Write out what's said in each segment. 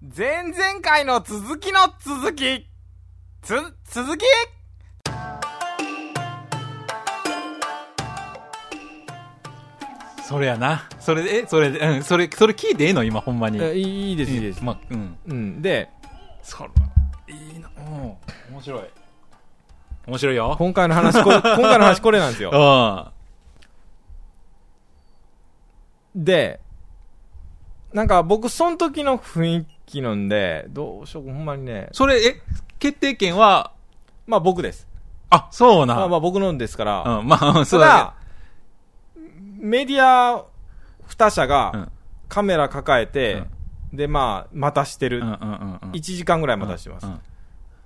前々回の続きそれやな。それ聞いてええの今ほんまに。いいです、いいです。ま、うん。うん。で、それいいな。うん。面白いよ。今回の話これなんですよ。うん。で、なんか僕その時の雰囲気なんで、どうしようほんまにね。それ決定権はまあ僕です。あ、そうな。まあ僕のんですから。うん、まあそうだ。メディア2社がカメラ抱えて、うん、でまあ待たしてる、うんうんうんうん、1時間ぐらい待たしてます、うんうん、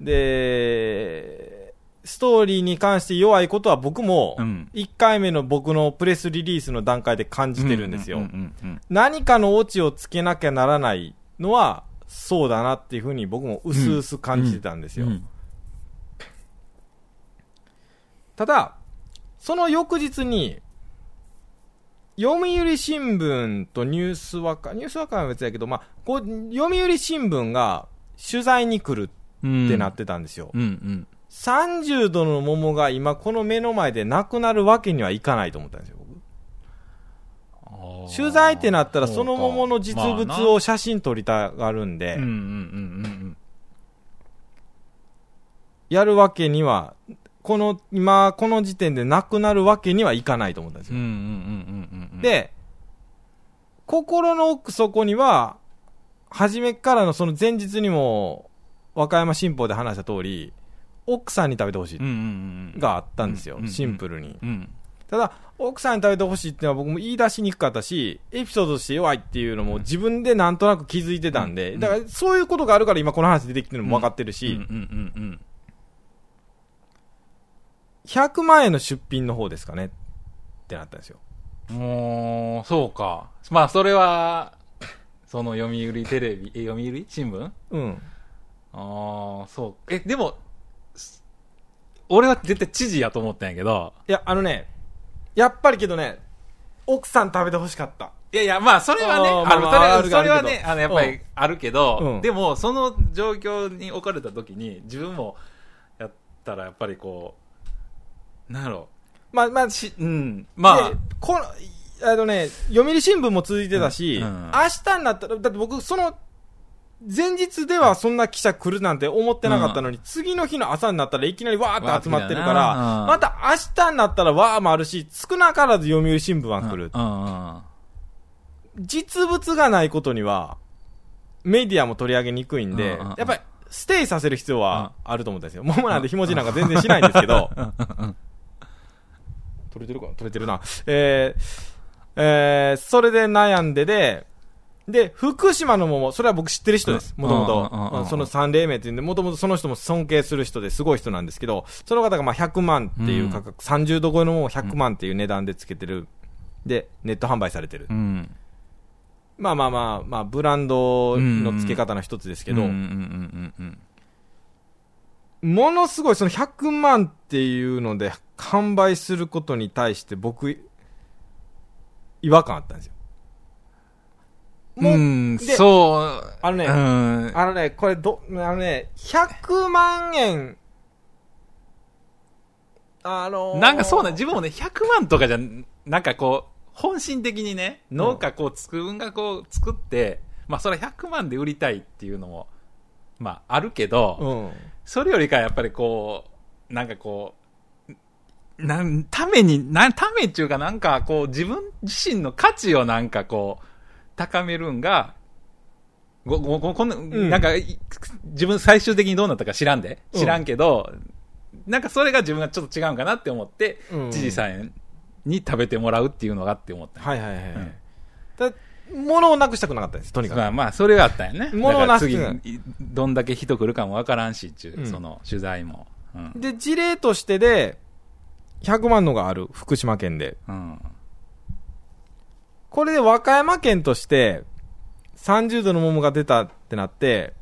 でストーリーに関して弱いことは僕も1回目の僕のプレスリリースの段階で感じてるんですよ、うんうんうんうん、何かのオチをつけなきゃならないのはそうだなっていうふうに僕もうすうす感じてたんですよ、うんうんうん、ただその翌日に読売新聞とニュースワカは別やけど、まあ、こう読売新聞が取材に来るってなってたんですよ、うんうんうん、30度の桃が今この目の前でなくなるわけにはいかないと思ったんですよ僕。取材ってなったらその桃の実物を写真撮りたがるんで、やるわけには今この時点でなくなるわけにはいかないと思ったんですよ。で、心の奥底には初めからのその前日にも和歌山新報で話した通り奥さんに食べてほしい、うんうんうん、があったんですよ、うんうんうん、シンプルに、うんうん、ただ奥さんに食べてほしいっていうのは僕も言い出しにくかったしエピソードとして弱いっていうのも自分でなんとなく気づいてたんで、うんうん、だからそういうことがあるから今この話出てきてるのも分かってるし、うんうんうんうん、100万円の出品の方ですかねってなったんですよ。もうそうか。まあそれはその読売新聞。うん。ああそう。でも俺は絶対知事やと思ったんやけど。いややっぱりけどね奥さん食べてほしかった。いやいやまあそれはねそれはねやっぱりあるけど、うん、でもその状況に置かれた時に自分もやったらやっぱりこう。なるほど。読売新聞も続いてたし、うんうん、明日になったら、だって僕、その前日ではそんな記者来るなんて思ってなかったのに、うん、次の日の朝になったらいきなりわーっと集まってるから、うん、また明日になったらわーもあるし、少なからず読売新聞は来る、うんうんうん。実物がないことには、メディアも取り上げにくいんで、うんうんうん、やっぱりステイさせる必要はあると思ったんですよ。桃なんて日持ちなんか全然しないんですけど。取れてるかな？取れてるな。それで悩んでで、福島の桃、それは僕知ってる人です。もともと。その三例名っていうんで、もともとその人も尊敬する人ですごい人なんですけど、その方がまあ100万っていう価格、うん、30度超えの桃を100万っていう値段でつけてる。で、ネット販売されてる。うん、まあ、ブランドの付け方の一つですけど、ものすごいその100万っていうので販売することに対して僕違和感あったんですよ。もう、うん、でそうこれ100万円なんかそうな自分もね100万とかじゃなんかこう本心的にね農家こう運がこう作って、うん、まあそれは100万で売りたいっていうのもまああるけど、うん、それよりかやっぱりこうなんかこうためっていうかなんかこう自分自身の価値をなんかこう高めるんがなんか自分最終的にどうなったか知らんけど、うん、なんかそれが自分がちょっと違うんかなって思って、うん、知事さんに食べてもらうっていうのがって思った。はいはいはい、うん、物をなくしたくなかったんですとにかく。まあそれがあったよね。物をなくしたく次どんだけ人来るかもわからんしっていう、うん、その取材も、うん、で事例としてで100万のがある福島県で、うん、これで和歌山県として30度の桃が出たってなって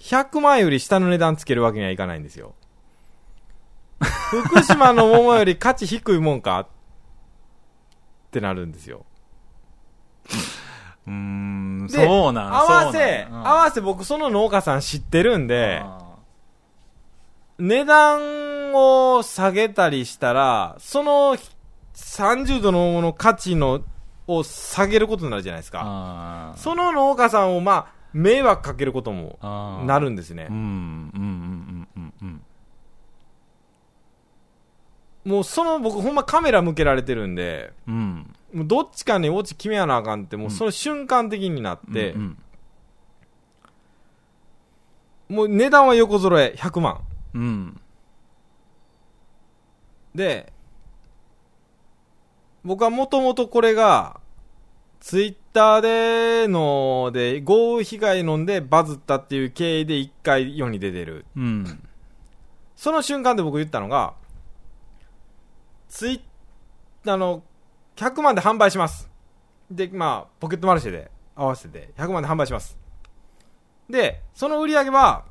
100万より下の値段つけるわけにはいかないんですよ。福島の桃より価値低いもんかってなるんですよ。そうなん合わせ、うん、合わせ僕その農家さん知ってるんで、値段を下げたりしたら、その30度のもの価値のを下げることになるじゃないですか。あ、その農家さんをまあ迷惑かけることもなるんですね。うんうんうんうんうんうん。もうその僕ほんまカメラ向けられてるんで、うん、もうどっちかに落ち決めやなあかんってもうその瞬間的になって、うんうんうん、もう値段は横揃え100万。うん、で僕はもともとこれがツイッターでので豪雨被害のんでバズったっていう経緯で一回世に出てる、うん、その瞬間で僕言ったのがツイッターの100万で販売しますで、まあ、ポケットマルシェで合わせて100万で販売しますで、その売り上げは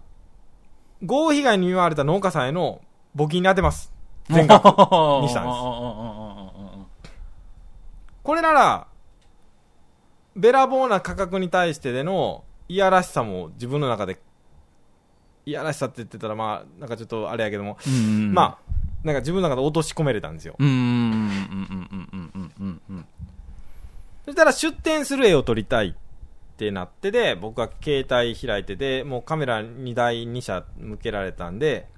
豪雨被害に見舞われた農家さんへの募金に当てます全額にしたんですこれならべらぼうな価格に対してでのいやらしさも自分の中でいやらしさって言ってたらまあなんかちょっとあれやけども、うんうん、まあなんか自分の中で落とし込めれたんですよ。そしたら出店する絵を撮りたいってなってで僕は携帯開いてでもうカメラ2台2社向けられたんで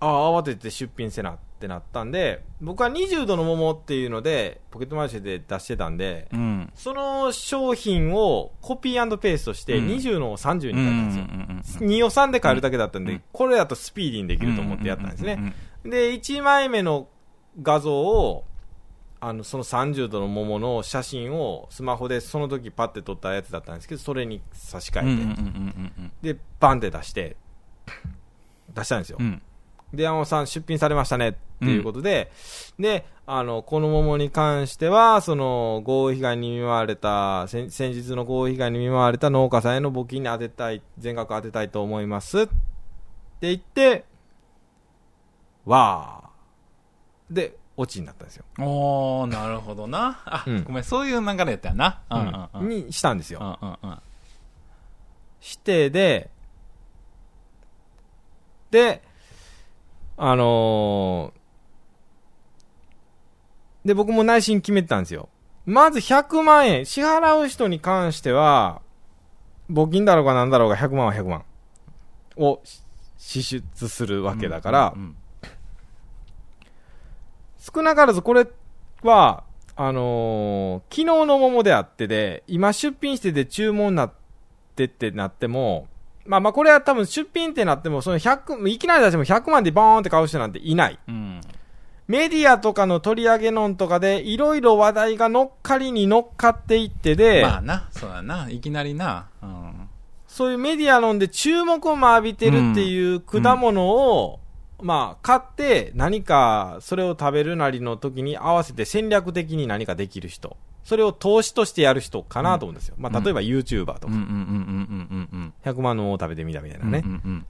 慌てて出品せなってなったんで僕は20度の桃っていうのでポケットマルシェで出してたんで、うん、その商品をコピー&ペーストして20のを30に変えたんですよ、うん、2を3で変えるだけだったんで、うん、これだとスピーディーにできると思ってやったんですね、うん、で1枚目の画像をその30度の桃の写真をスマホでその時パッて撮ったやつだったんですけどそれに差し替えて、うん、でバンって出したんですよ、うんで山本さん出品されましたねっていうことで、うん、でこの桃に関してはその豪雨被害に見舞われた先日の豪雨被害に見舞われた農家さんへの募金に当てたい全額当てたいと思いますって言ってわーで落ちになったんですよ。おーなるほどなあ、うん、ごめんそういう流れやったよな、うんうんうん、にしたんですよ、うんうんうん、してでで僕も内心決めてたんですよ。まず100万円支払う人に関しては募金だろうがなんだろうが100万は100万を支出するわけだから、うんうんうん、少なからずこれは昨日の桃であってで今出品してて注文になってってなってもまあこれは多分出品ってなってもその100いきなり出しても100万でバーンって買う人なんていない、うん、メディアとかの取り上げのんとかでいろいろ話題が乗っかりに乗っかっていってでまあなそうだないきなりな、うん、そういうメディアのんで注目を浴びてるっていう果物を、うん、まあ買って何かそれを食べるなりの時に合わせて戦略的に何かできる人それを投資としてやる人かなと思うんですよ、うんまあ、例えば YouTuber とか100万のものを食べてみたみたいなね、うんうんうん、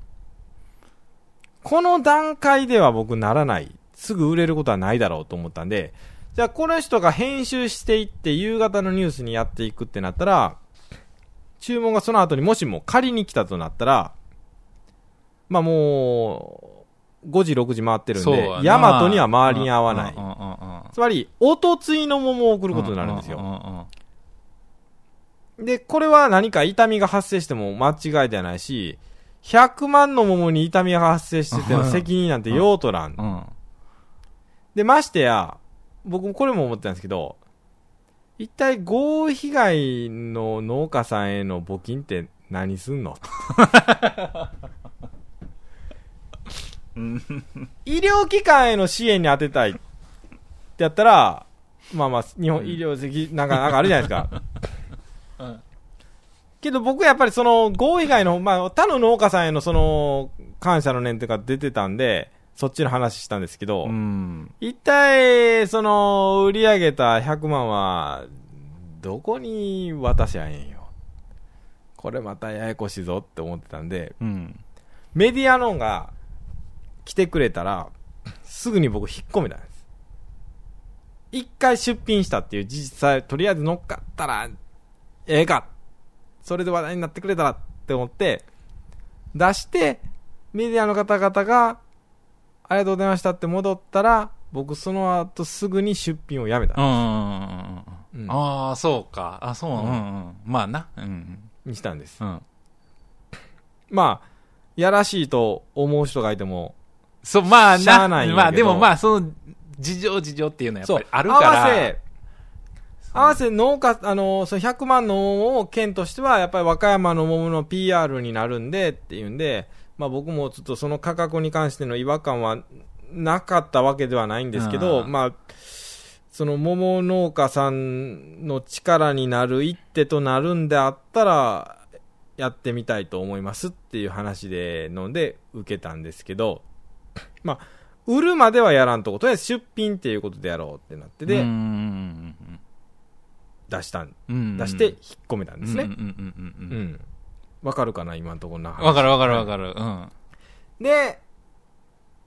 この段階では僕ならないすぐ売れることはないだろうと思ったんでじゃあこの人が編集していって夕方のニュースにやっていくってなったら注文がその後にもしも仮に来たとなったらまあもう5時6時回ってるんでヤマトには周りに合わないつまりおとついの桃を送ることになるんですよ。でこれは何か痛みが発生しても間違いではないし100万の桃に痛みが発生してての責任なんて用途らん、うんうん、でましてや僕もこれも思ってたんですけど一体豪雨被害の農家さんへの募金って何すんの医療機関への支援に当てたいってやったらまあまあ日本医療的なんかあるじゃないですか、うん、けど僕はやっぱりその豪雨以外の、まあ、他の農家さんへのその感謝の念とか出てたんでそっちの話したんですけど、うん、一体その売り上げた100万はどこに渡しゃえんよこれまたややこしいぞって思ってたんで、うん、メディアの方が来てくれたらすぐに僕引っ込めたんです。一回出品したっていう事実さえとりあえず乗っかったらええか、それで話題になってくれたらって思って出して、メディアの方々がありがとうございましたって戻ったら、僕その後すぐに出品をやめたんです。うん、ああそうか、あそう、うんうん、まあな、うん、にしたんです、うん、まあやらしいと思う人がいてもそう、まあな、しゃあないんやけど、まあでもまあその事情っていうのはやっぱりあるから、合わせ農家、その100万の桃を県としてはやっぱり和歌山の桃の PR になるんでっていうんで、まあ僕もちょっとその価格に関しての違和感はなかったわけではないんですけど、まあその桃農家さんの力になる一手となるんであったらやってみたいと思いますっていう話でので受けたんですけど、まあ売るまではやらんとことで出品っていうことでやろうってなって、で出して引っ込めたんですね。わかるかな今のところの話。わかる、うん、で、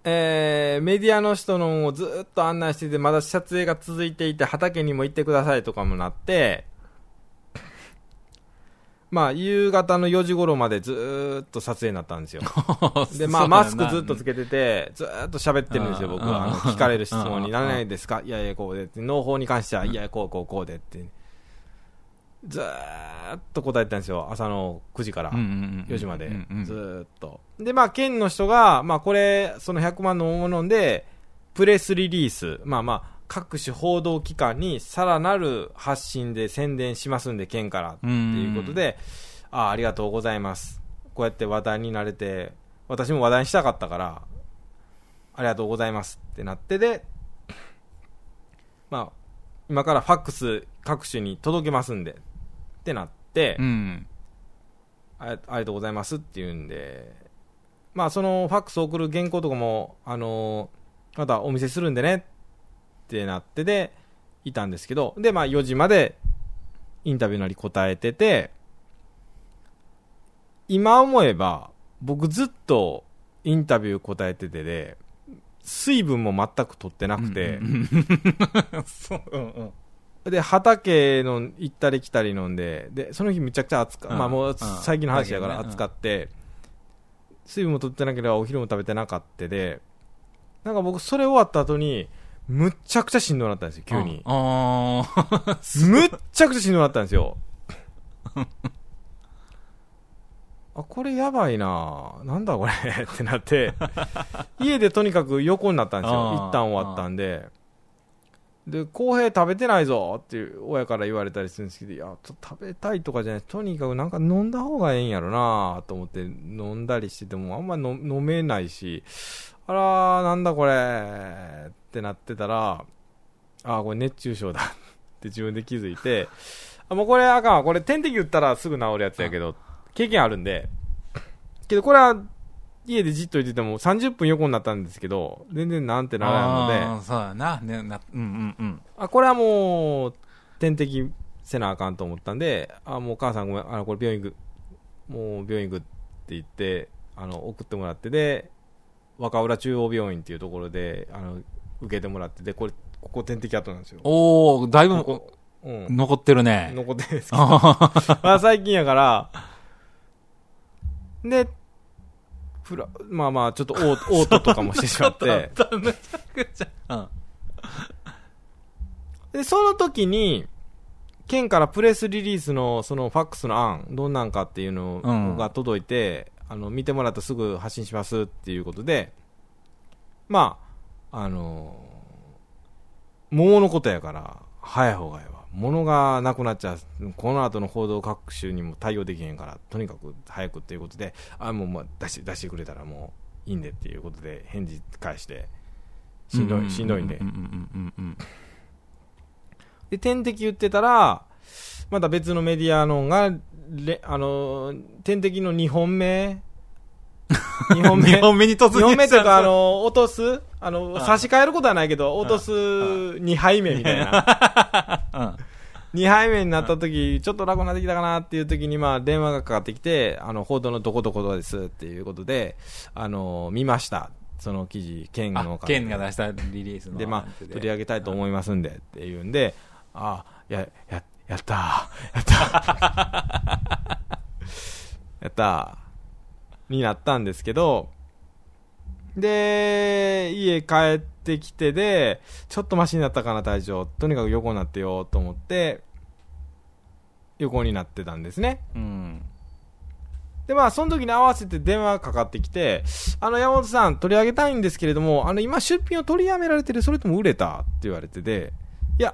メディアの人のをずっと案内してて、まだ撮影が続いていて、畑にも行ってくださいとかもなってまあ夕方の4時頃までずっと撮影になったんですよで、まあマスクずっとつけててずっと喋ってるんですよ僕は。聞かれる質問にならないですか、いやいやこうでって、農法に関してはいやこうでってずーっと答えてたんですよ。朝の9時から4時までずーっと。で、まあ県の人が、まあこれその100万のものでプレスリリース、まあ各種報道機関にさらなる発信で宣伝しますんで県からっていうことで、ありがとうございます、こうやって話題になれて私も話題にしたかったからありがとうございますってなって、でまあ今からファックス各種に届けますんでってなって、うん、ありがとうございますって言うんで、まあそのファックス送る原稿とかもまたお見せするんでねってなってでいたんですけど、でまあ4時までインタビューなり答えてて、今思えば僕ずっとインタビュー答えててで水分も全く取ってなくて、で畑の行ったり来たり飲んで、でその日めちゃくちゃ暑か、まあもう最近の話だから暑かって、水分も取ってなければお昼も食べてなかったで、なんか僕それ終わった後にむっちゃくちゃしんどくなったんですよ急に。むっちゃくちゃしんどくなったんですよ。あ、これやばいな、なんだこれってなって家でとにかく横になったんですよ。一旦終わったんで、で公平食べてないぞっていう親から言われたりするんですけど、いや食べたいとかじゃない、とにかくなんか飲んだ方がええんやろなと思って飲んだりしててもあんまり飲めないし、あらなんだこれってなってたら、あこれ熱中症だって自分で気づいて、あもうこれあかんわ、これ点滴打ったらすぐ治るやつやけど経験あるんで、けどこれは家でじっといてても30分横になったんですけど全然なんてならないので、そうだな、ね、うん、あこれはもう点滴せなあかんと思ったんで、あもう母さんごめん、これ病院行く、もう病院行くって言って、送ってもらって、で若浦中央病院っていうところで受けてもらって、でここ点滴跡なんですよ。おおだいぶここ、うん、残ってるね、残ってるんですけどまあ最近やからで、まあまあちょっと嘔吐とかもしてしまってめちゃくちゃで、その時に県からプレスリリースのそのファックスの案どんなんかっていうのが届いて、見てもらったらすぐ発信しますっていうことで、まあ桃のことやから早い方がいいわ、物がなくなっちゃう、この後の報道各種にも対応できへんからとにかく早くっていうことで、もう出してくれたらもういいんでっていうことで返事返して、しんどいんで、で点滴言ってたらまた別のメディアのが点滴の2本目に突入した、2本目というか落とす、差し替えることはないけど落とす2杯目みたいな2杯目になった時ちょっと楽になってきたかなっていう時に、まあ電話がかかってきて、報道のどこどこですっていうことで、見ました、その記事県の方、県が出したリリースので、まあ取り上げたいと思いますんでっていうんで、あいやややったーになったんですけど、で家帰ってきて、でちょっとマシになったかな体調、とにかく横になってよと思って横になってたんですね、うん、でまあその時に合わせて電話かかってきて、山本さん取り上げたいんですけれども、今出品を取りやめられてる、それとも売れたって言われて、でいや、す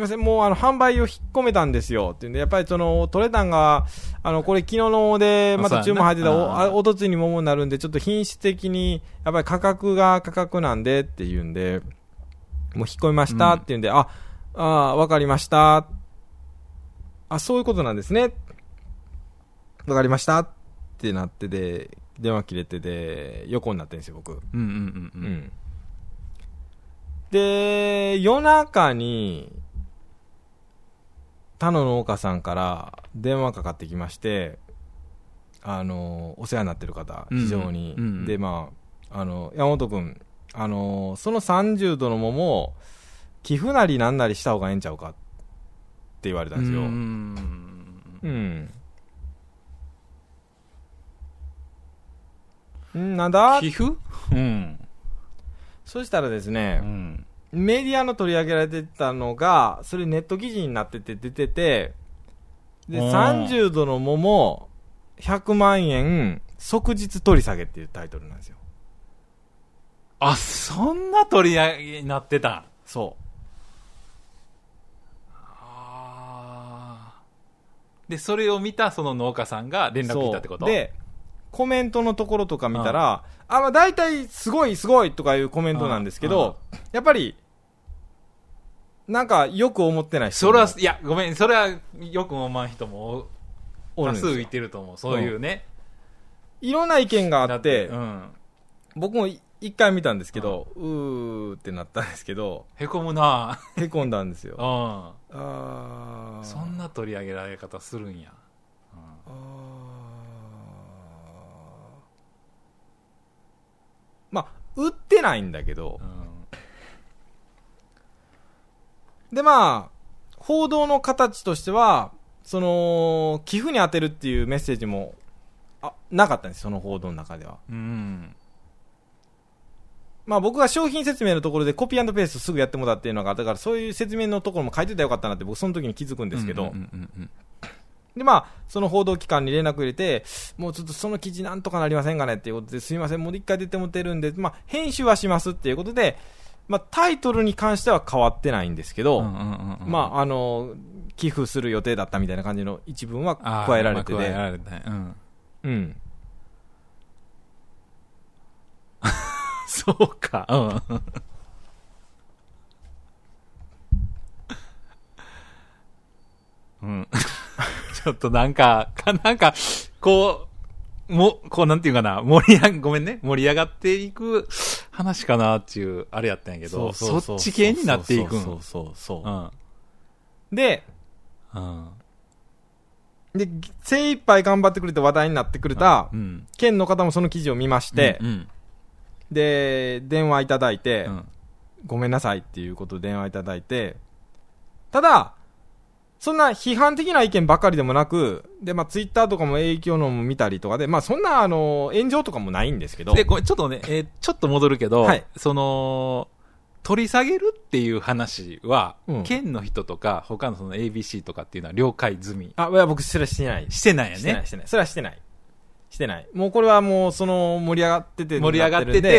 みません、もう販売を引っ込めたんですよっていうんで、やっぱりその取れたんがこれ昨日のでまた注文入ってたおとついに桃になるんで、ちょっと品質的にやっぱり価格なんでっていうんで、もう引っ込みましたっていうんで、うん、分かりました、そういうことなんですね、分かりましたってなって、で電話切れて、で横になってるんですよ僕、うんうんうんうん、うん、で夜中に他の農家さんから電話かかってきまして、お世話になってる方非常に、うんうん、でまあ山本君その30度の桃を寄付なりなんなりした方がええんちゃうかって言われたんですよ、うん、うん、なんだ寄付、うん、そしたらですね、うん、メディアの取り上げられてたのが、それネット記事になってて出てて、で30度の桃100万円即日取り下げっていうタイトルなんですよ。あ、そんな取り上げになってた。そう。あー。でそれを見たその農家さんが連絡来たってこと。でコメントのところとか見たら、うん、まあ大体すごいすごいとかいうコメントなんですけど、うんうん、やっぱりなんかよく思ってない人、それはいやごめん、それはよく思わん人も多数いてると思う、そういうね、うん、いろんな意見があって、うん、僕も一回見たんですけど、うん、うーってなったんですけど、へこむなへこんだんですよ、うん、あ、そんな取り上げられ方するんや、うん、まあ、売ってないんだけど、うん、でまあ報道の形としてはその寄付に当てるっていうメッセージもなかったんです、その報道の中では、うん、まあ僕が商品説明のところでコピー&ペーストすぐやってもらったっていうのがだから、そういう説明のところも書いてたらよかったなって僕その時に気づくんですけど、うんうんうんうん、でまあ、その報道機関に連絡入れて、もうちょっとその記事なんとかなりませんかねっていうことで、すいませんもう一回出てもてるんで、まあ、編集はしますっていうことで、まあ、タイトルに関しては変わってないんですけど、うんうんうんうん、まあ寄付する予定だったみたいな感じの一文は加えられてて、まあ、加えられて、うん、うん、そうか、うんうんちょっとなんか、こう、こうなんていうかな、ごめんね、盛り上がっていく話かなっていう、あれやったんやけど、そっち系になっていくん。そう、うん。で、うん。で、精一杯頑張ってくれて話題になってくれた、うん、県の方もその記事を見まして、うんうん、で、電話いただいて、うん、ごめんなさいっていうことで電話いただいて、ただ、そんな批判的な意見ばかりでもなく、で、まあ、ツイッターとかも影響のも見たりとかで、まあ、そんな、炎上とかもないんですけど。で、これちょっとね、ちょっと戻るけど、はい、その、取り下げるっていう話は、うん、県の人とか、他のその ABC とかっていうのは了解済み。あ、いや、僕、それはしてない。してないよね。してない。それはしてない。してない。もうこれはもう、その、盛り上がってて、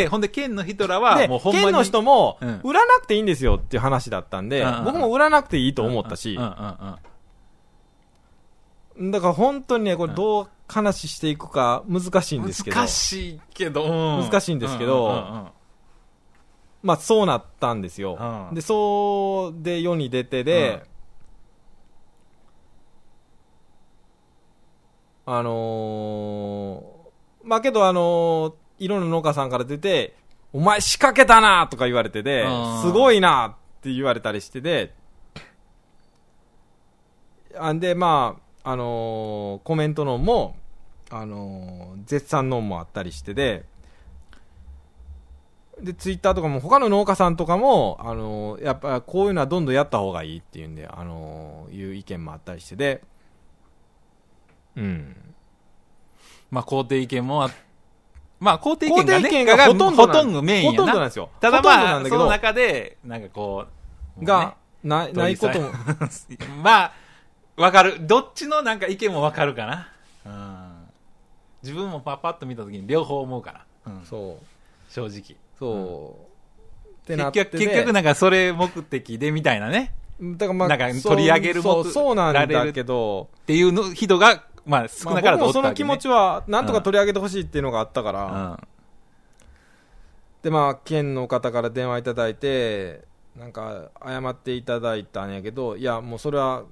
ほんで、県の人らは、もうほんまに。県の人も、売らなくていいんですよっていう話だったんで、うん、僕も売らなくていいと思ったし、だから本当にね、これどう話していくか難しいんですけど、うん、難しいんですけど、うんうんうんうん、まあそうなったんですよ。うん、で、そうで世に出てで、うん、まあけどいろんな農家さんから出て、お前仕掛けたなとか言われてで、すごいなって言われたりしてで、あんでまあ、コメントのも、絶賛のもあったりしてで、でツイッターとかも他の農家さんとかもやっぱこういうのはどんどんやった方がいいっていうんでいう意見もあったりしてで、うん、まあ肯定意見もまあ肯定意見がね、肯定意見がほとんどメインやな。ほとんどなんですよ。ただまあその中でなんかこう、ね、がないこともまあわかる。どっちのなんか意見もわかるかな。うん、自分もパッと見たときに両方思うから、うん、そう正直そう、うん、ってなって結局なんかそれ目的でみたいなねだから、まあ、なんか取り上げる目的そうなんだけどっていうの人が、まあ、少なからずおったわけね、まあ、僕もその気持ちはなんとか取り上げてほしいっていうのがあったから、うん、でまあ県の方から電話いただいてなんか謝っていただいたんやけどいやもうそれは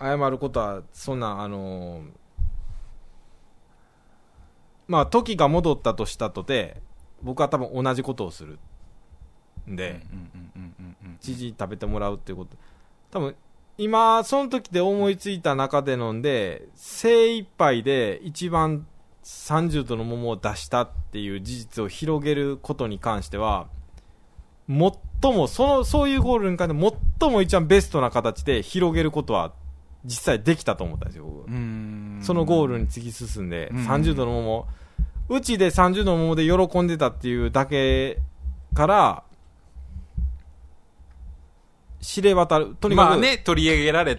謝ることはそんなまあ時が戻ったとしたとて僕は多分同じことをするんで知事に食べてもらうっていうこと多分今その時で思いついた中で飲んで精一杯で一番30度の桃を出したっていう事実を広げることに関しては最もそういうゴールに関して最も一番ベストな形で広げることは実際できたと思ったんですよ僕そのゴールに突き進んで30度の桃うちで30度の桃で喜んでたっていうだけから知れ渡るとにかく、まあね、取り上げられ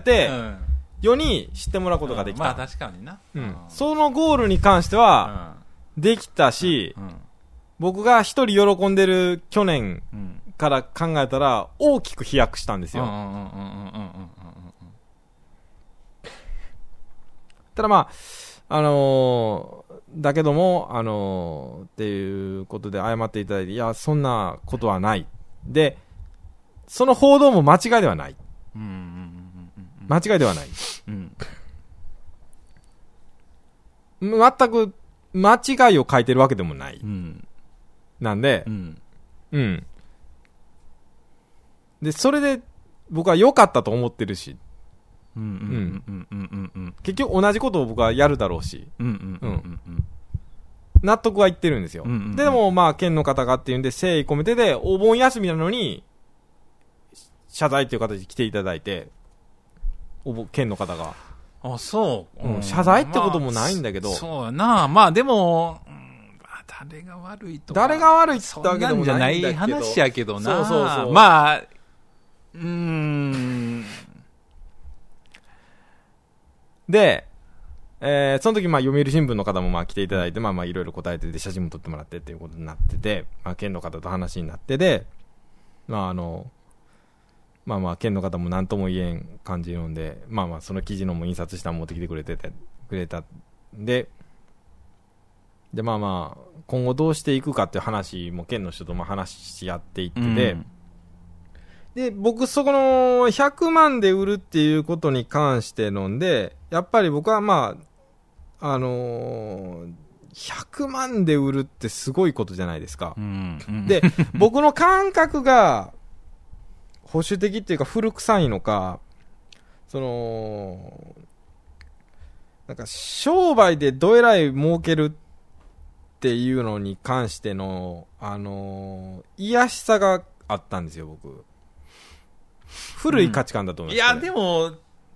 て、うん、世に知ってもらうことができた、うん、まあ確かにな、うん、そのゴールに関してはできたし、うんうんうん、僕が一人喜んでる去年から考えたら大きく飛躍したんですよ、うんうんうんうんただまあだけどもっていうことで謝っていただいていやそんなことはないでその報道も間違いではない、うんうんうんうん、間違いではない、うん、全く間違いを書いてるわけでもない、うん、なんで、うんうん、でそれで僕は良かったと思ってるし結局同じことを僕はやるだろうし、納得はいってるんですよ、うんうんうん、でもまあ県の方がっていうんで誠意込めてでお盆休みなのに謝罪という形で来ていただいて県の方があそう、うん、謝罪ってこともないんだけど、まあ、そうやなまあでも、うん、誰が悪いとか誰が悪いってわけでもないんだけどそんなんじゃない話やけどなそうそうそうまあで、その時まあ読売新聞の方もまあ来ていただいてまあまあいろいろ答えてて写真も撮ってもらってっていうことになってて、まあ、県の方と話になってで、まあまあまあ県の方も何とも言えん感じのんでまあまあその記事のも印刷したの持ってきてくれたんで、でまあまあ今後どうしていくかっていう話も県の人とまあ話し合っていってて、うん、で僕そこの100万で売るっていうことに関してのんでやっぱり僕はまあ100万で売るってすごいことじゃないですか、うんうん、で僕の感覚が保守的っていうか古臭いのかそのなんか商売でどえらい儲けるっていうのに関しての卑しさがあったんですよ僕古い価値観だと思います、ねうん、いやでも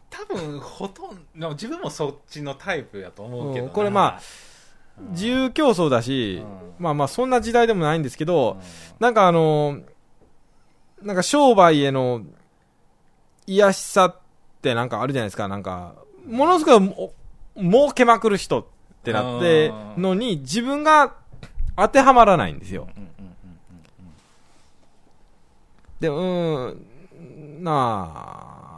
多分ほとんど自分もそっちのタイプやと思うけど、うん、これまあ自由競争だし、うん、まあまあそんな時代でもないんですけど、うん、なんかなんか商売への卑しさってなんかあるじゃないですかなんかものすごい儲けまくる人ってなってのに自分が当てはまらないんですよ、うんうんうんうん、でなあ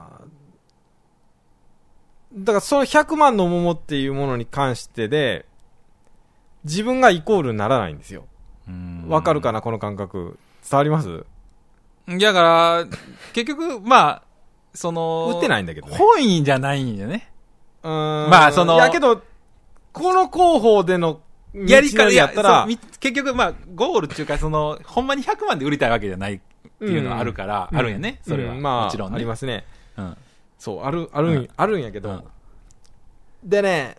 だからその100万の桃っていうものに関してで自分がイコールにならないんですよわかるかなこの感覚伝わりますだから結局まあその売ってないんだけど、ね、本意じゃないんだよねまあそのいやけどこの広報でのやり方やったら結局まあゴールっていうかそのほんまに100万で売りたいわけじゃないっていうのはあるから、うん、あるんやねそれは、うん、まあもちろん、ね、ありますね、うん、そうあるんやけど、うん、でね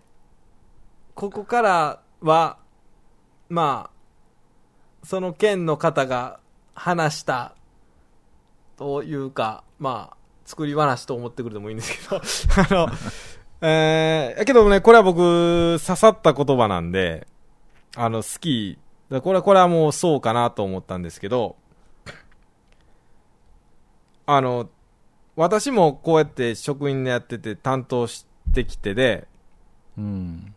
ここからはまあその県の方が話したというか、まあ、作り話と思ってくれてもいいんですけどけどね、これは僕、刺さった言葉なんで、好き、これはもうそうかなと思ったんですけど、私もこうやって職員でやってて担当してきてで、うん、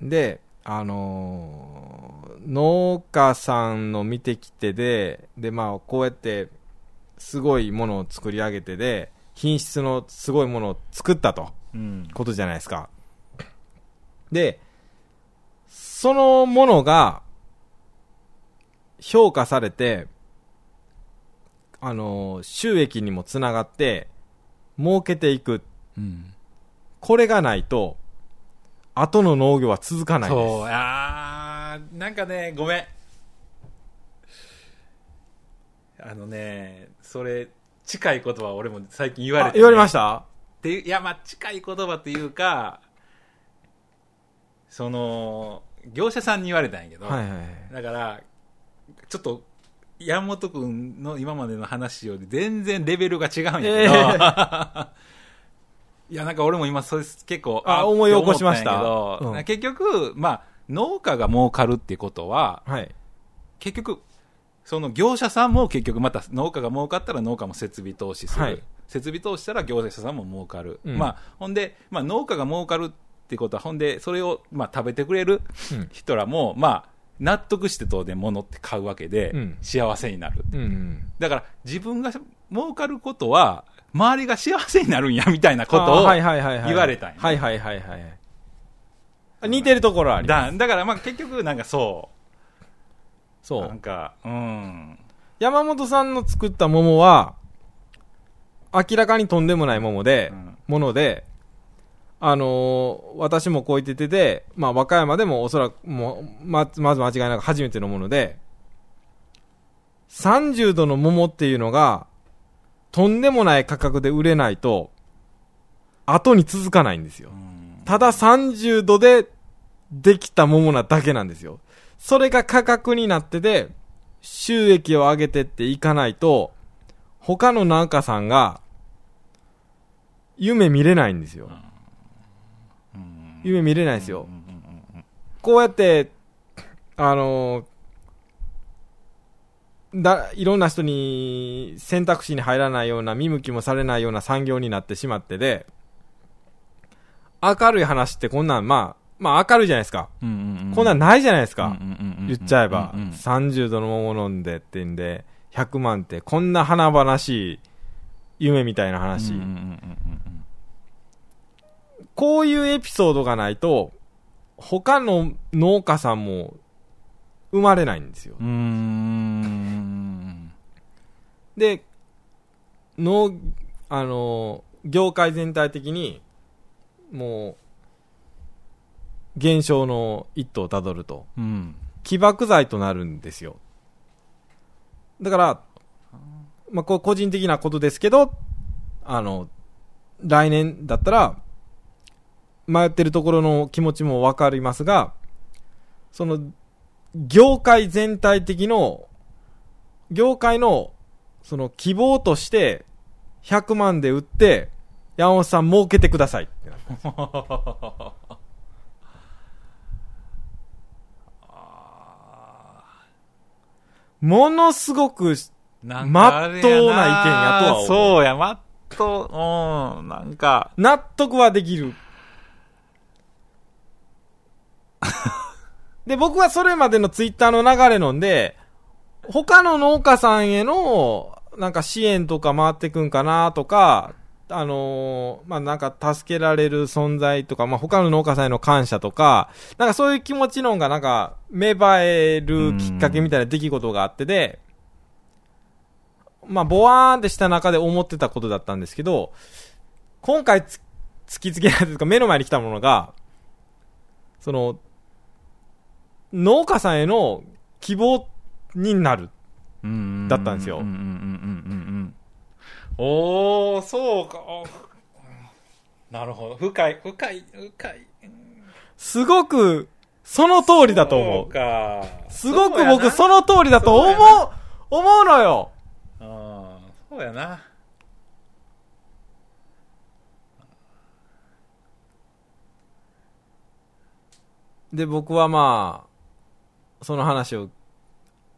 で、農家さんの見てきてで、まあこうやってすごいものを作り上げてで、品質のすごいものを作ったと、うん、ことじゃないですか。で、そのものが評価されて、収益にもつながって儲けていく、うん、これがないと後の農業は続かないです。そう、なんかね、ごめん、それ近い言葉俺も最近言われて、ね、言われましたって、いや、まあ近い言葉というか、その業者さんに言われたんやけど、はいはい、だからちょっと山本君の今までの話より全然レベルが違うんやけど、いや、なんか俺も今それ結構思い起こしましたけど、うん、結局、まあ、農家が儲かるってことは、はい、結局その業者さんも結局また農家が儲かったら農家も設備投資する、はい、設備投資したら業者さんも儲かる、うん、まあ、ほんで、まあ、農家が儲かるってことは、ほんでそれを、まあ、食べてくれる人らも、うん、まあ納得して当然物って買うわけで、うん、幸せになるって、うんうん、だから自分が儲かることは周りが幸せになるんやみたいなことを言われたんや。はいはいはいはい。似てるところあります。だからまあ結局なんかそうなんか、うん、山本さんの作った桃は明らかにとんでもない桃で、うん、もので。私もこう言ってて、まあ、和歌山でもおそらくもう、まず間違いなく初めてのもので、30度の桃っていうのが、とんでもない価格で売れないと、後に続かないんですよ。ただ30度でできた桃なだけなんですよ。それが価格になってて、収益を上げてっていかないと、他の農家さんが、夢見れないんですよ。夢見れないですよ、うんうんうんうん、こうやっていろんな人に選択肢に入らないような見向きもされないような産業になってしまってで、明るい話ってこんなん、まあ明るいじゃないですか、うんうんうん、こんなんないじゃないですか、言っちゃえば、うんうん、30度の桃飲んでってんで100万ってこんな華々しい夢みたいな話、うんうんうんうん、こういうエピソードがないと他の農家さんも生まれないんですよ。で、業界全体的にもう減少の一途をたどると、うん、起爆剤となるんですよ。だから、まあ、こう個人的なことですけど、来年だったら迷ってるところの気持ちもわかりますが、その業界全体的の業界のその希望として100万で売って山本さん儲けてくださいってなったんですよ。ものすごくまっとうな意見やとは思う。そうや、まっとう、うん、なんか納得はできる。で、僕はそれまでのツイッターの流れのんで、他の農家さんへのなんか支援とか回ってくんかなとか、まあ、なんか助けられる存在とか、まあ、他の農家さんへの感謝とか、なんかそういう気持ちのんがなんか芽生えるきっかけみたいな出来事があってで、まあ、ボワーンってした中で思ってたことだったんですけど、今回突きつけられたというか目の前に来たものが、その農家さんへの希望になるだったんですよ。おー、そうか、なるほど、深い。すごくその通りだと思う。そうか。すごく僕その通りだと思うのよ。ああ、そうやな。で、僕はまあ、その話を、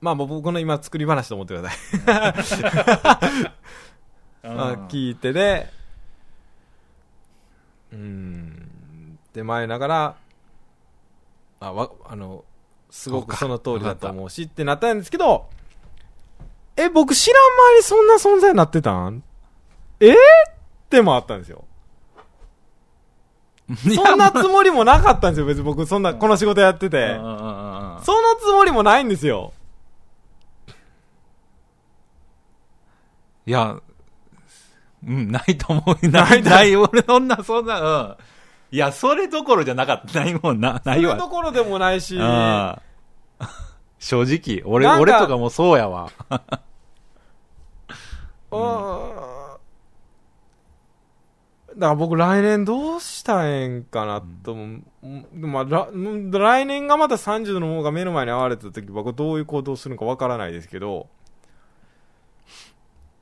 まあ僕の今作り話と思ってください。まあ聞いてで、で、前ながら、すごくその通りだと思うしってなったんですけど、僕知らん間にそんな存在になってたん？ってもあったんですよ。そんなつもりもなかったんですよ。別に僕そんなこの仕事やってて、そのつもりもないんですよ。いや、ないと思う。ない俺そんないや、それどころじゃなかった。ないもんな。ないわ。それどころでもないし。正直、俺とかもそうやわ。だから僕、来年どうしたらええんかなと思う。来年がまた30の方が目の前に現れた時、僕どういう行動するのかわからないですけど、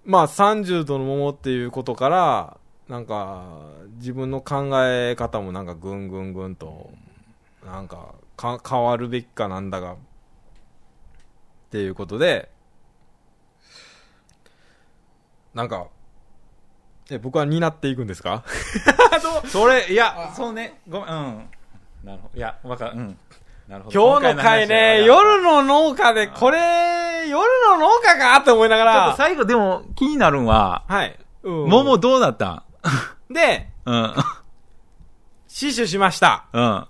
まあ、30度の桃っていうことから、なんか自分の考え方もなんかぐんぐんぐんとなんか変わるべきかなんだがっていうことで、なんか僕は担っていくんですか？それ、いや、そうね、ごめん、なるほど、いや、わかる、なるほど。今日の回ね、夜の農家でこれ夜の農家かと思いながら、ちょっと最後でも気になるんは、はい、桃どうなったん？で、死守しました。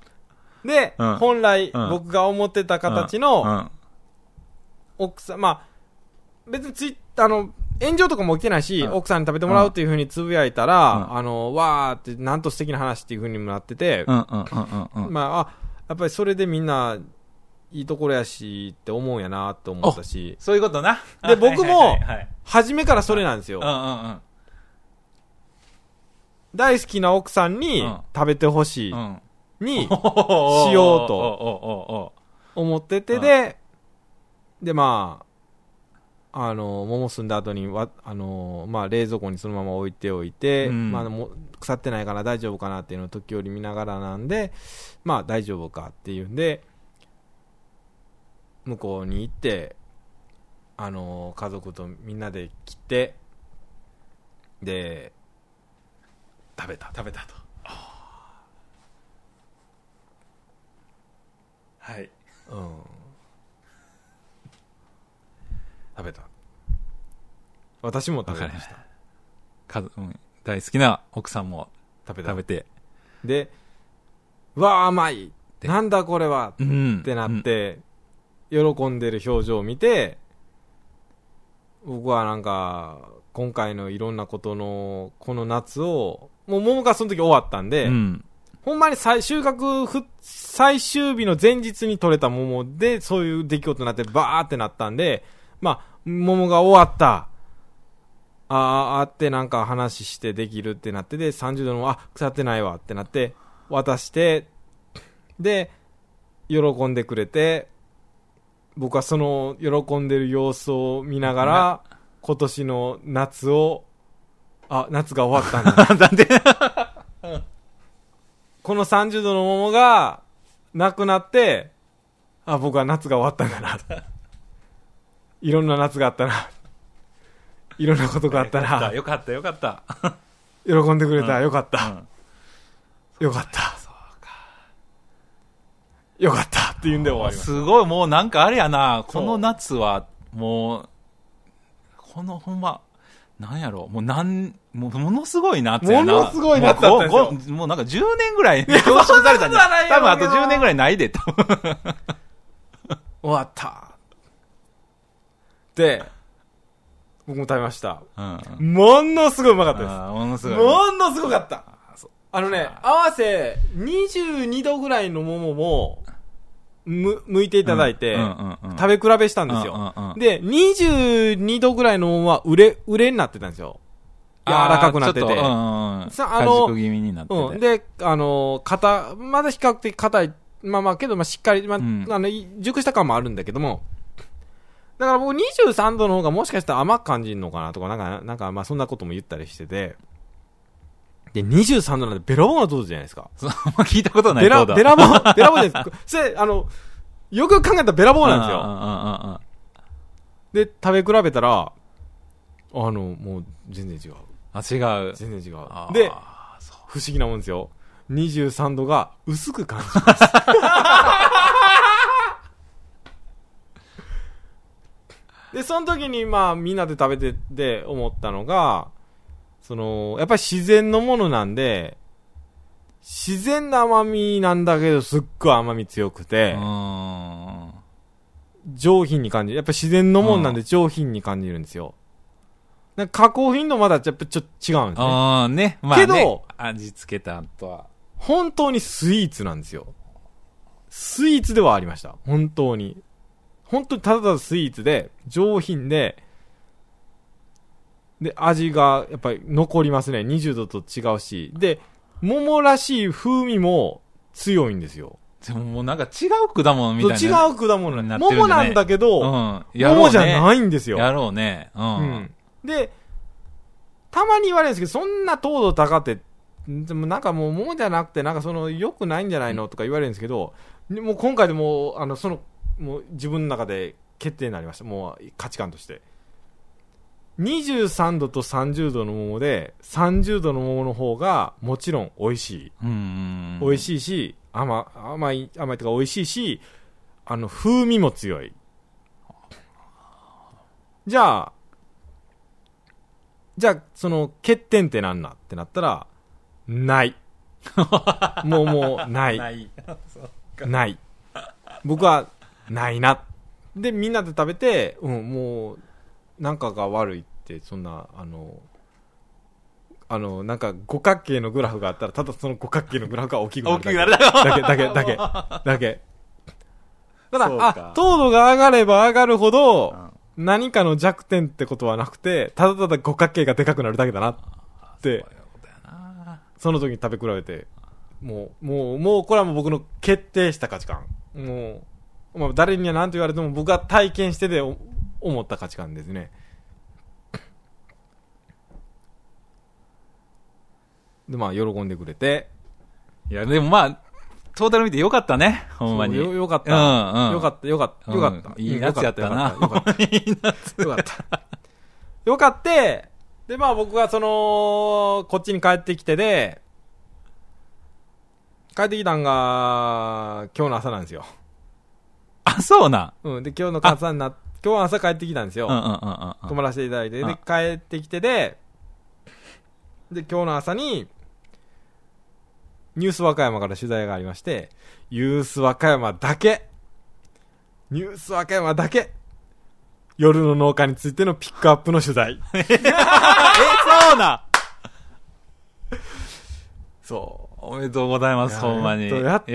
で、本来、僕が思ってた形の、奥さん、まあ、別に炎上とかも起きてないし、奥さんに食べてもらうっていう風につぶやいたら、わーって、なんと素敵な話っていう風にもなってて、やっぱりそれでみんな、いいところやしって思うんやなと思ったし。そういうことな。で、僕も、初めからそれなんですよ。大好きな奥さんに食べてほしいにしようと思ってて、でまあ桃すんだ後にまあ冷蔵庫にそのまま置いておいて、まあも腐ってないから大丈夫かなっていうのを時折見ながらなんで、まあ大丈夫かっていうんで向こうに行って家族とみんなで来てで。食べたと。はい。食べた。私も食べました。大好きな奥さんも食べて。で、うわー甘い。なんだこれは、ってなって、喜んでる表情を見て、僕はなんか今回のいろんなことのこの夏をもう桃がその時終わったんで、ほんまに最終日の前日に取れた桃でそういう出来事になってバーってなったんで、まあ桃が終わったあーってなんか話してできるってなって、で30度の腐ってないわってなって渡して、で喜んでくれて、僕はその喜んでる様子を見ながら今年の夏を夏が終わったんだなんでこの30度の桃がなくなって、僕は夏が終わったんだないろんな夏があったな、いろんなことがあったな、よかったよかった喜んでくれた、よかったよかったよかったって言うんで終わります。すごい、もうなんかあれやな、この夏はもうこのほんまなんやろ、ものすごい夏やな、ものすごい夏だったんですよ。もうなんか10年ぐらい凝縮されたんじゃない？多分あと10年ぐらいないで多分終わったで僕も食べました、ものすごいうまかったです。ものすごかった。合わせ22度ぐらいの桃も剥いていただいて、食べ比べしたんですよ。で、22度ぐらいの桃は売れになってたんですよ。柔らかくなってて。果熟気味になってて。で、まだ比較的硬いまあまあけど、まあしっかり、まあ、熟した感もあるんだけども、だから僕23度の方がもしかしたら甘く感じるのかなとか、なんかまあそんなことも言ったりしてて、で、23度なんてベラボーな糖度じゃないですか。あんま聞いたことない糖度。ベラボーじゃないですか。それ、よく考えたらベラボーなんですよ。で、食べ比べたら、もう全然違う。あ、違う。全然違う。で、不思議なもんですよ。23度が薄く感じます。で、その時にまあみんなで食べてて思ったのが、その、やっぱり自然のものなんで、自然な甘みなんだけど、すっごい甘み強くて、上品に感じる。やっぱ自然のものなんで上品に感じるんですよ。なんか加工品とまだやっぱちょっと違うんですね。ああね。まあ、ね。けど、味付けたとは。本当にスイーツなんですよ。スイーツではありました。本当に。本当にただただスイーツで、上品で、で、味がやっぱり残りますね。20度と違うし。で、桃らしい風味も強いんですよ。でももうなんか違う果物みたいな。違う果物になってるんじゃない。桃なんだけど、うん、桃じゃないんですよ。やろうね。うん。で、たまに言われるんですけど、そんな糖度高って、でもなんかもう桃じゃなくて、なんかその良くないんじゃないのとか言われるんですけど、もう今回でもう、もう自分の中で決定になりました。もう価値観として。23度と30度の桃で、30度の桃の方がもちろん美味しい。美味しいし、甘いとか美味しいし、風味も強い。じゃあ、その欠点って何なってなったら、ない。もう、ない。ない。僕は、ないな。で、みんなで食べて、うん、もう、なんかが悪いって、そんな、なんか五角形のグラフがあったら、ただその五角形のグラフが大きくなるだけ。だけ。ただ、糖度が上がれば上がるほど、何かの弱点ってことはなくて、ただただ五角形がでかくなるだけだなって、その時に食べ比べて、もう、これはもう僕の決定した価値観。もう、まあ、誰には何と言われても僕が体験してで、思った価値観ですね。で、まあ、喜んでくれて。いや、でもまあ、トータル見てよかったね。ほんまに。よかった。よかった。いい夏やったな。よかった。で、まあ僕がこっちに帰ってきてで、帰ってきたんが、今日の朝なんですよ。あ、そうな。うん。で、今日は朝帰ってきたんですよ。泊まらせていただいて。で、帰ってきてで、今日の朝に、ニュース和歌山から取材がありまして、ニュース和歌山だけ、夜の農家についてのピックアップの取材。そうなそう。おめでとうございます、ほんまに。やっと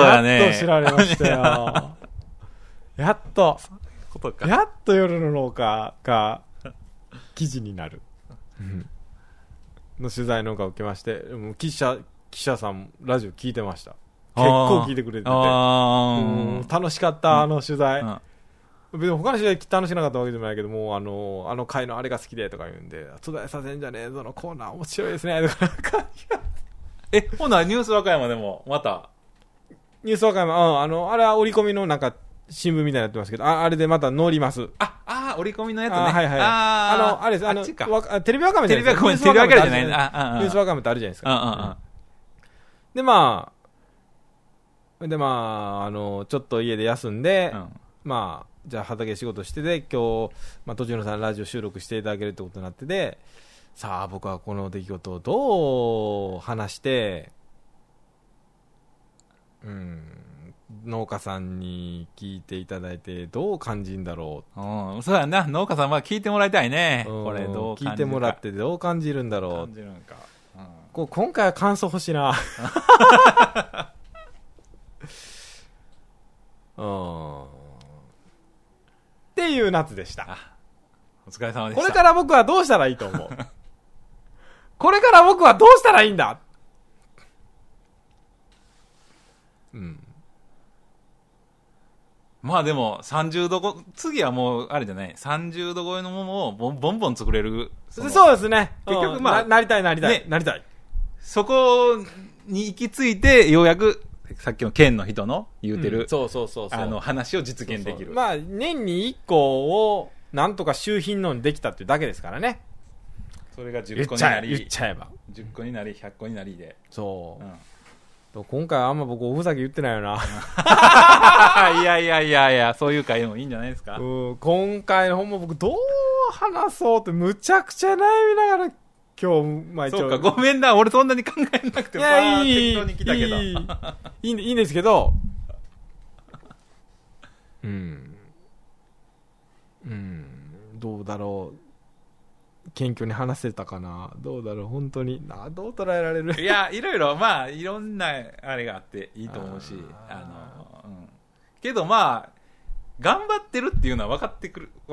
だね。やっと知られましたよ。やっと夜の農家が記事になるの取材の方が受けまして、もう記者さんラジオ聞いてました。結構聞いてくれてて、楽しかった。取材、別に他の取材楽しくなかったわけじゃないけど、もうあの回のあれが好きでとか言うんで、取材させんじゃねえぞのコーナー面白いですねとかほなニュース和歌山でもまたニュース和歌山、あれは折り込みのなんか新聞みたいになってますけど、あれでまた乗ります。あ、折り込みのやつね。はい。あれです。テレビワカメじゃないですか。テレビワカメじゃない。ニュースワカメってあるじゃないですか。で、まあ、ちょっと家で休んで、まあ、じゃあ畑仕事してで、今日、まあ、途中のさんラジオ収録していただけるってことになってで、さあ、僕はこの出来事をどう話して、農家さんに聞いていただいてどう感じんだろう。そうやな、農家さんは聞いてもらいたいね。これどう聞いてもらってどう感じるんだろう。感じるんか。今回は感想欲しいな。っていう夏でした。お疲れ様でした。これから僕はどうしたらいいと思う。これから僕はどうしたらいいんだ。まあでも30度後次はもうあれじゃない30度超えのものをボンボン作れる そうですね結局まあなりたい、ね、なりたいそこに行き着いてようやくさっきの県の人の言うてる話を実現できるそうそうまあ年に1個をなんとか周品のにできたっていうだけですからねそれが10個になり言っちゃえば10個になり100個になりでそう、うん今回あんま僕おふざけ言ってないよないやそういう回でもいいんじゃないですか今回ほんま僕どう話そうってむちゃくちゃ悩みながら今日毎日そうかごめんな俺そんなに考えなくてもバー適当に来たけどいいんですけどうんどうだろう謙虚に話せたかなどうだろう本当にどう捉えられるいやいろいろまあいろんなあれがあっていいと思うしうん、けどまあ頑張ってるっていうのは分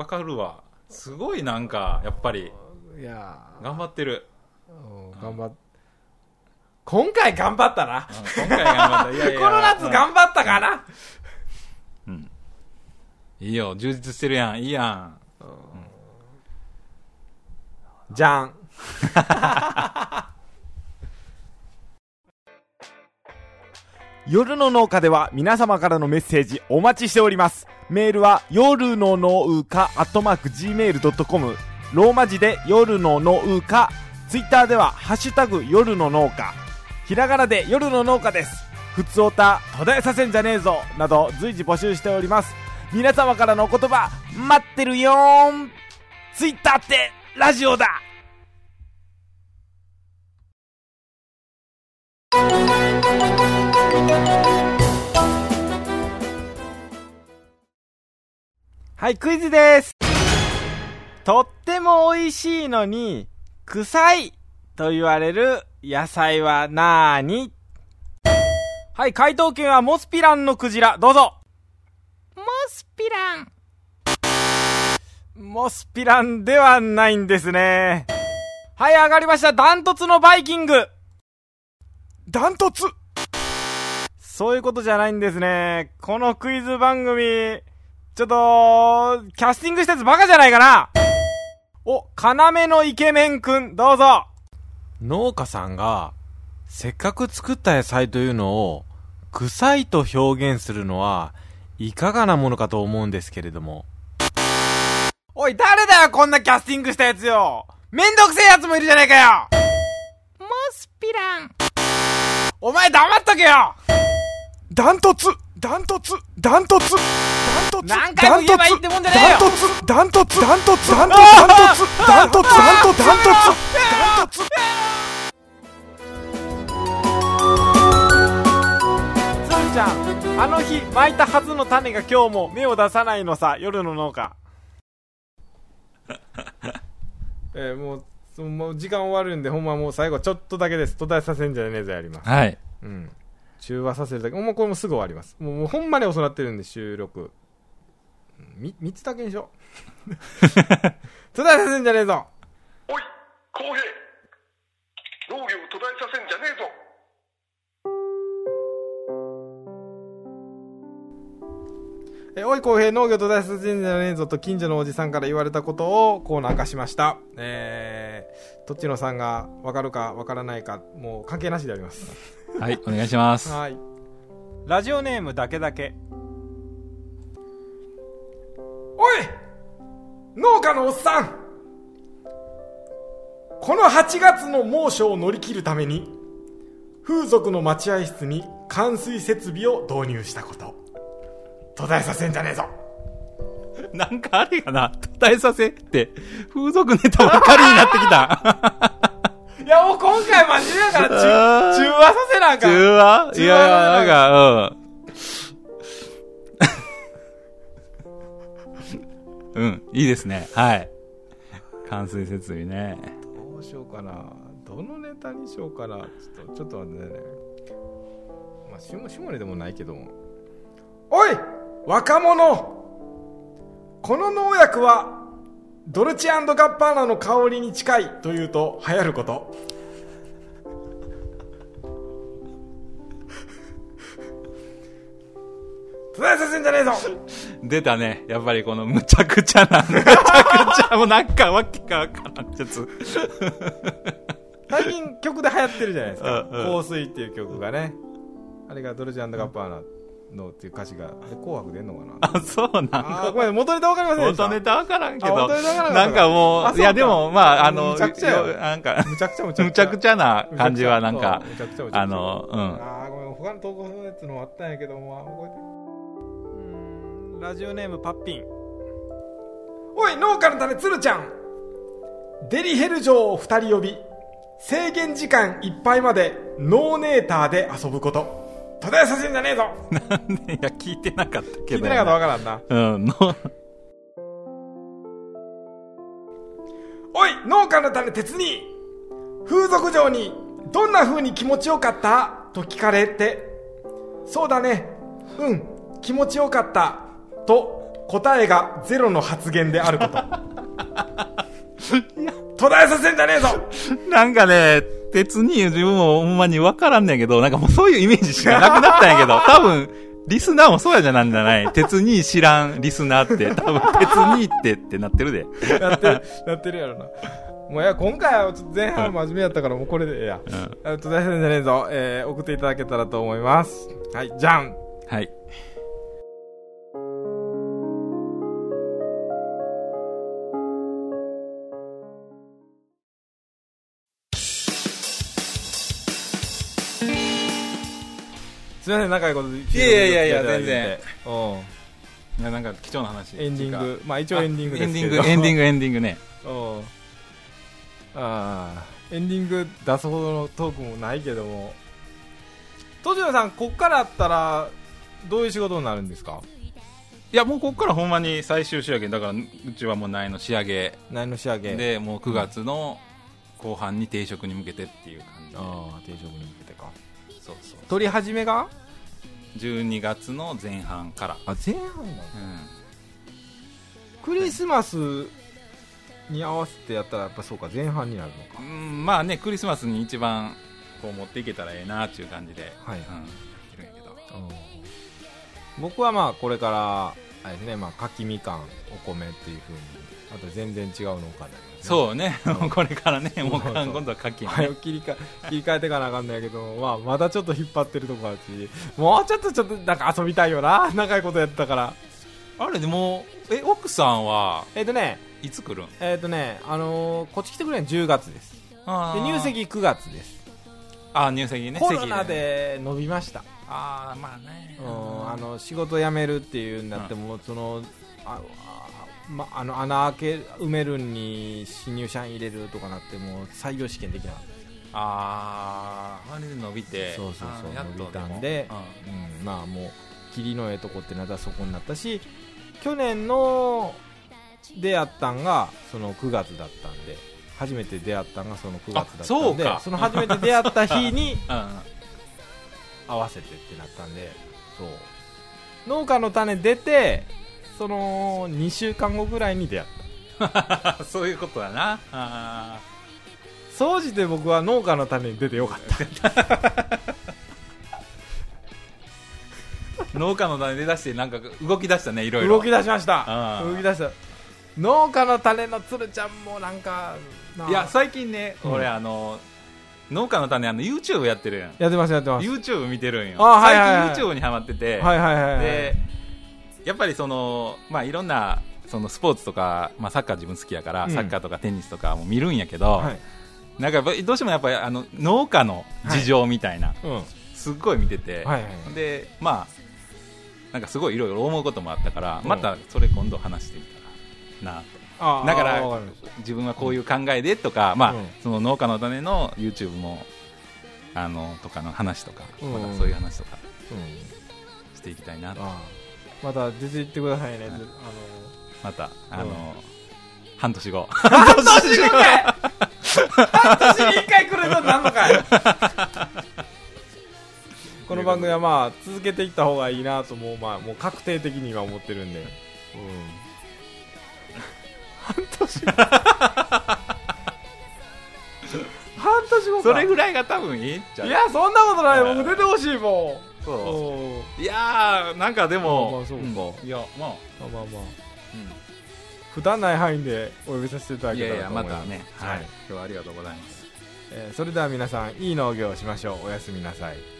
かるわすごいなんかやっぱりいや頑張ってる、うん、今回頑張ったな、うん、今回頑張ったいやいやこの夏頑張ったかな、うんうん、いいよ充実してるやんいいやんじゃん夜の農家では皆様からのメッセージお待ちしております。メールは夜の農家@gmail.com ローマ字で夜の農家、ツイッターではハッシュタグ夜の農家、ひらがなで夜の農家です。ふつおた途絶えさせんじゃねえぞなど随時募集しております。皆様からのお言葉待ってるよーん。ツイッターってラジオだ。はい、クイズです。とっても美味しいのに臭いと言われる野菜はなーに。はい、回答権はモスピランのクジラ、どうぞ。モスピランではないんですね。はい、上がりました。ダントツのバイキング。ダントツ、そういうことじゃないんですね。このクイズ番組ちょっとキャスティングしたやつバカじゃないかな。お、要のイケメンくん、どうぞ。農家さんがせっかく作った野菜というのを臭いと表現するのはいかがなものかと思うんですけれども。おい、誰だよ、こんなキャスティングしたやつよ。めんどくせえやつもいるじゃねえかよ。モスピラン、お前黙っとけよ。ダントツ何回も言えばいいってもんじゃねえよ。ダントツつるちゃん、あの日巻いたはずの種が今日も芽を出さないのさ、夜の農家。もう時間終わるんで、ほんまもう最後ちょっとだけです。途絶えさせんじゃねえぞやります。はい、うん、中和させるだけ。もうこれもすぐ終わります。もうほんまに遅なってるんで収録3つだけにしよう。途絶えさせんじゃねえぞ。おい公平、農業を途絶えさせんじゃねえぞ。おい公平、農業と大切じゃねえぞと近所のおじさんから言われたことをコーナー化しました。とっちのさんが分かるか分からないかもう関係なしであります。はい、お願いします。はい、ラジオネームだけだけ。おい農家のおっさん、この8月の猛暑を乗り切るために風俗の待合室に換水設備を導入したこと途絶えさせんじゃねえぞ。なんかあれやな、途絶えさせって風俗ネタばかりになってきた。いやもう今回真面目やから中和させなんか。中和いやなんかうんうん、いいですね。はい、換水設備ね。どうしようかな、どのネタにしようかな。ちょっと待ってね。まあ下ネでもないけども。おい若者、この農薬はドルチアンドガッパーナの香りに近いというと流行ること。プロレスすんじゃねえぞ出たね。やっぱりこのむちゃくちゃもうなんかわけがわからんやつ最近曲で流行ってるじゃないですか、香水っていう曲がね、あれがドルチェ&ガッバーナのっていう歌詞が紅白出んのかな。あ、そうなんだ。ごめん、元ネタ分かりませんでした。元ネタ分からんけど、なんかもう、いやでも、まあ、むちゃくちゃなんか、むちゃくちゃな感じはなんか、ごめん、他の投稿のやつのあったんやけども、ラジオネームパッピン。おい、農家の種鶴ちゃん。デリヘル嬢を2人呼び、制限時間いっぱいまでノーネーターで遊ぶこと。途絶えさせんじゃねえぞ。なんで、いや聞いてなかったけど、ね、聞いてなかったわからんな。おい、農家の種鉄に風俗嬢にどんな風に気持ちよかったと聞かれて、そうだね、うん、気持ちよかったと答えがゼロの発言であること途絶えさせんじゃねえぞ。なんかね、別に自分もほんまに分からんねんけど、なんかもうそういうイメージしかなくなったんやけど、多分、リスナーもそうやじゃなんじゃない鉄に知らんリスナーって、多分、鉄にってなってるで。なってるやろな。もういや、今回はちょっと前半真面目やったから、もうこれでええや。途絶えさせんじゃねえぞ。送っていただけたらと思います。はい、じゃん。はい。すみません、仲いいこと聞いていやいやいや全然、おう、いやなんか貴重な話、エンディング、まあ一応エンディングですけど、エンディングね、おう、あー、エンディング出すほどのトークもないけども、とじのさん、こっからあったらどういう仕事になるんですか？いや、もうこっからほんまに最終仕上げだから、うちはもう苗の仕上げで、もう9月の後半に定食に向けてっていう感じで、あ、定食に向けてか、そう撮り始めが12月の前半から、あ、前半なの、うん、クリスマスに合わせてやったらやっぱそうか、前半になるのか、うん、まあね、クリスマスに一番こう持っていけたらええなっていう感じで、はい、うん、やってるんやけど、うん、僕はまあこれからあれですね、まあ、柿みかん、お米っていう風に、あと全然違う農家になりますね。そうね、うん、これからね、もう今度は柿、ね、はい、切り替えていかなあかんないけど、まあ、まだちょっと引っ張ってるとこあるし、もうちょっとなんか遊びたいよな、長いことやったから。あれでも、奥さんはいつ来るん？こっち来てくれん10月です。あ、で入籍9月です。あ、入籍ね、コロナで伸びました。あ、まあね、うん、仕事辞めるっていうんだっても、うん、その穴開け埋めるに新入社員入れるとかなって、もう採用試験できなかったんですよ。あれで伸びて、そう伸びたんで、うん、まあもう霧のええとこってなったらそこになったし、去年の出会ったんがその9月だったんで、初めて出会ったんがその9月だったんで、そうか、その初めて出会った日に合わせてってなったんで、そう農家の種出てその2週間後ぐらいに出会ったそういうことだな。あ、総じて僕は農家の種に出てよかった農家の種で出して、なんか動き出したね、いろいろ動き出した。農家の種のつるちゃんもなんかな、いや最近ね、うん、俺農家の種YouTube やってるやん。やってます。YouTube 見てるんよ。あ、はいはいはい、最近 YouTube にハマってて、はいはいはいはい、でやっぱりその、まあ、いろんなそのスポーツとか、まあ、サッカー自分好きやから、うん、サッカーとかテニスとかも見るんやけど、はい、なんかどうしてもやっぱり農家の事情みたいな、はい、うん、すっごい見てて、はいはいはい、でまあなんかすごいいろいろ思うこともあったから、うん、またそれ今度話していったらなと、うん、だから自分はこういう考えでとか、うん、まあ、その農家の種の YouTube もとかの話とか、うん、またそういう話とか、うん、していきたいなと。また出て行ってくださいね。また半年後半年後かい半年に1回来るとなんのかいこの番組はまあ続けていった方がいいなと、もう確定的に今思ってるんで、うん、半年後か、それぐらいが多分いいんちゃう。いや、そんなことない、僕出てほしいもん。そういやーなんかでもいやまあまあまあ、まあうん、負担ない範囲でお呼びさせていただけたらと思います。いやいやまたね、はい、今日はありがとうございます。それでは皆さんいい農業をしましょう。おやすみなさい。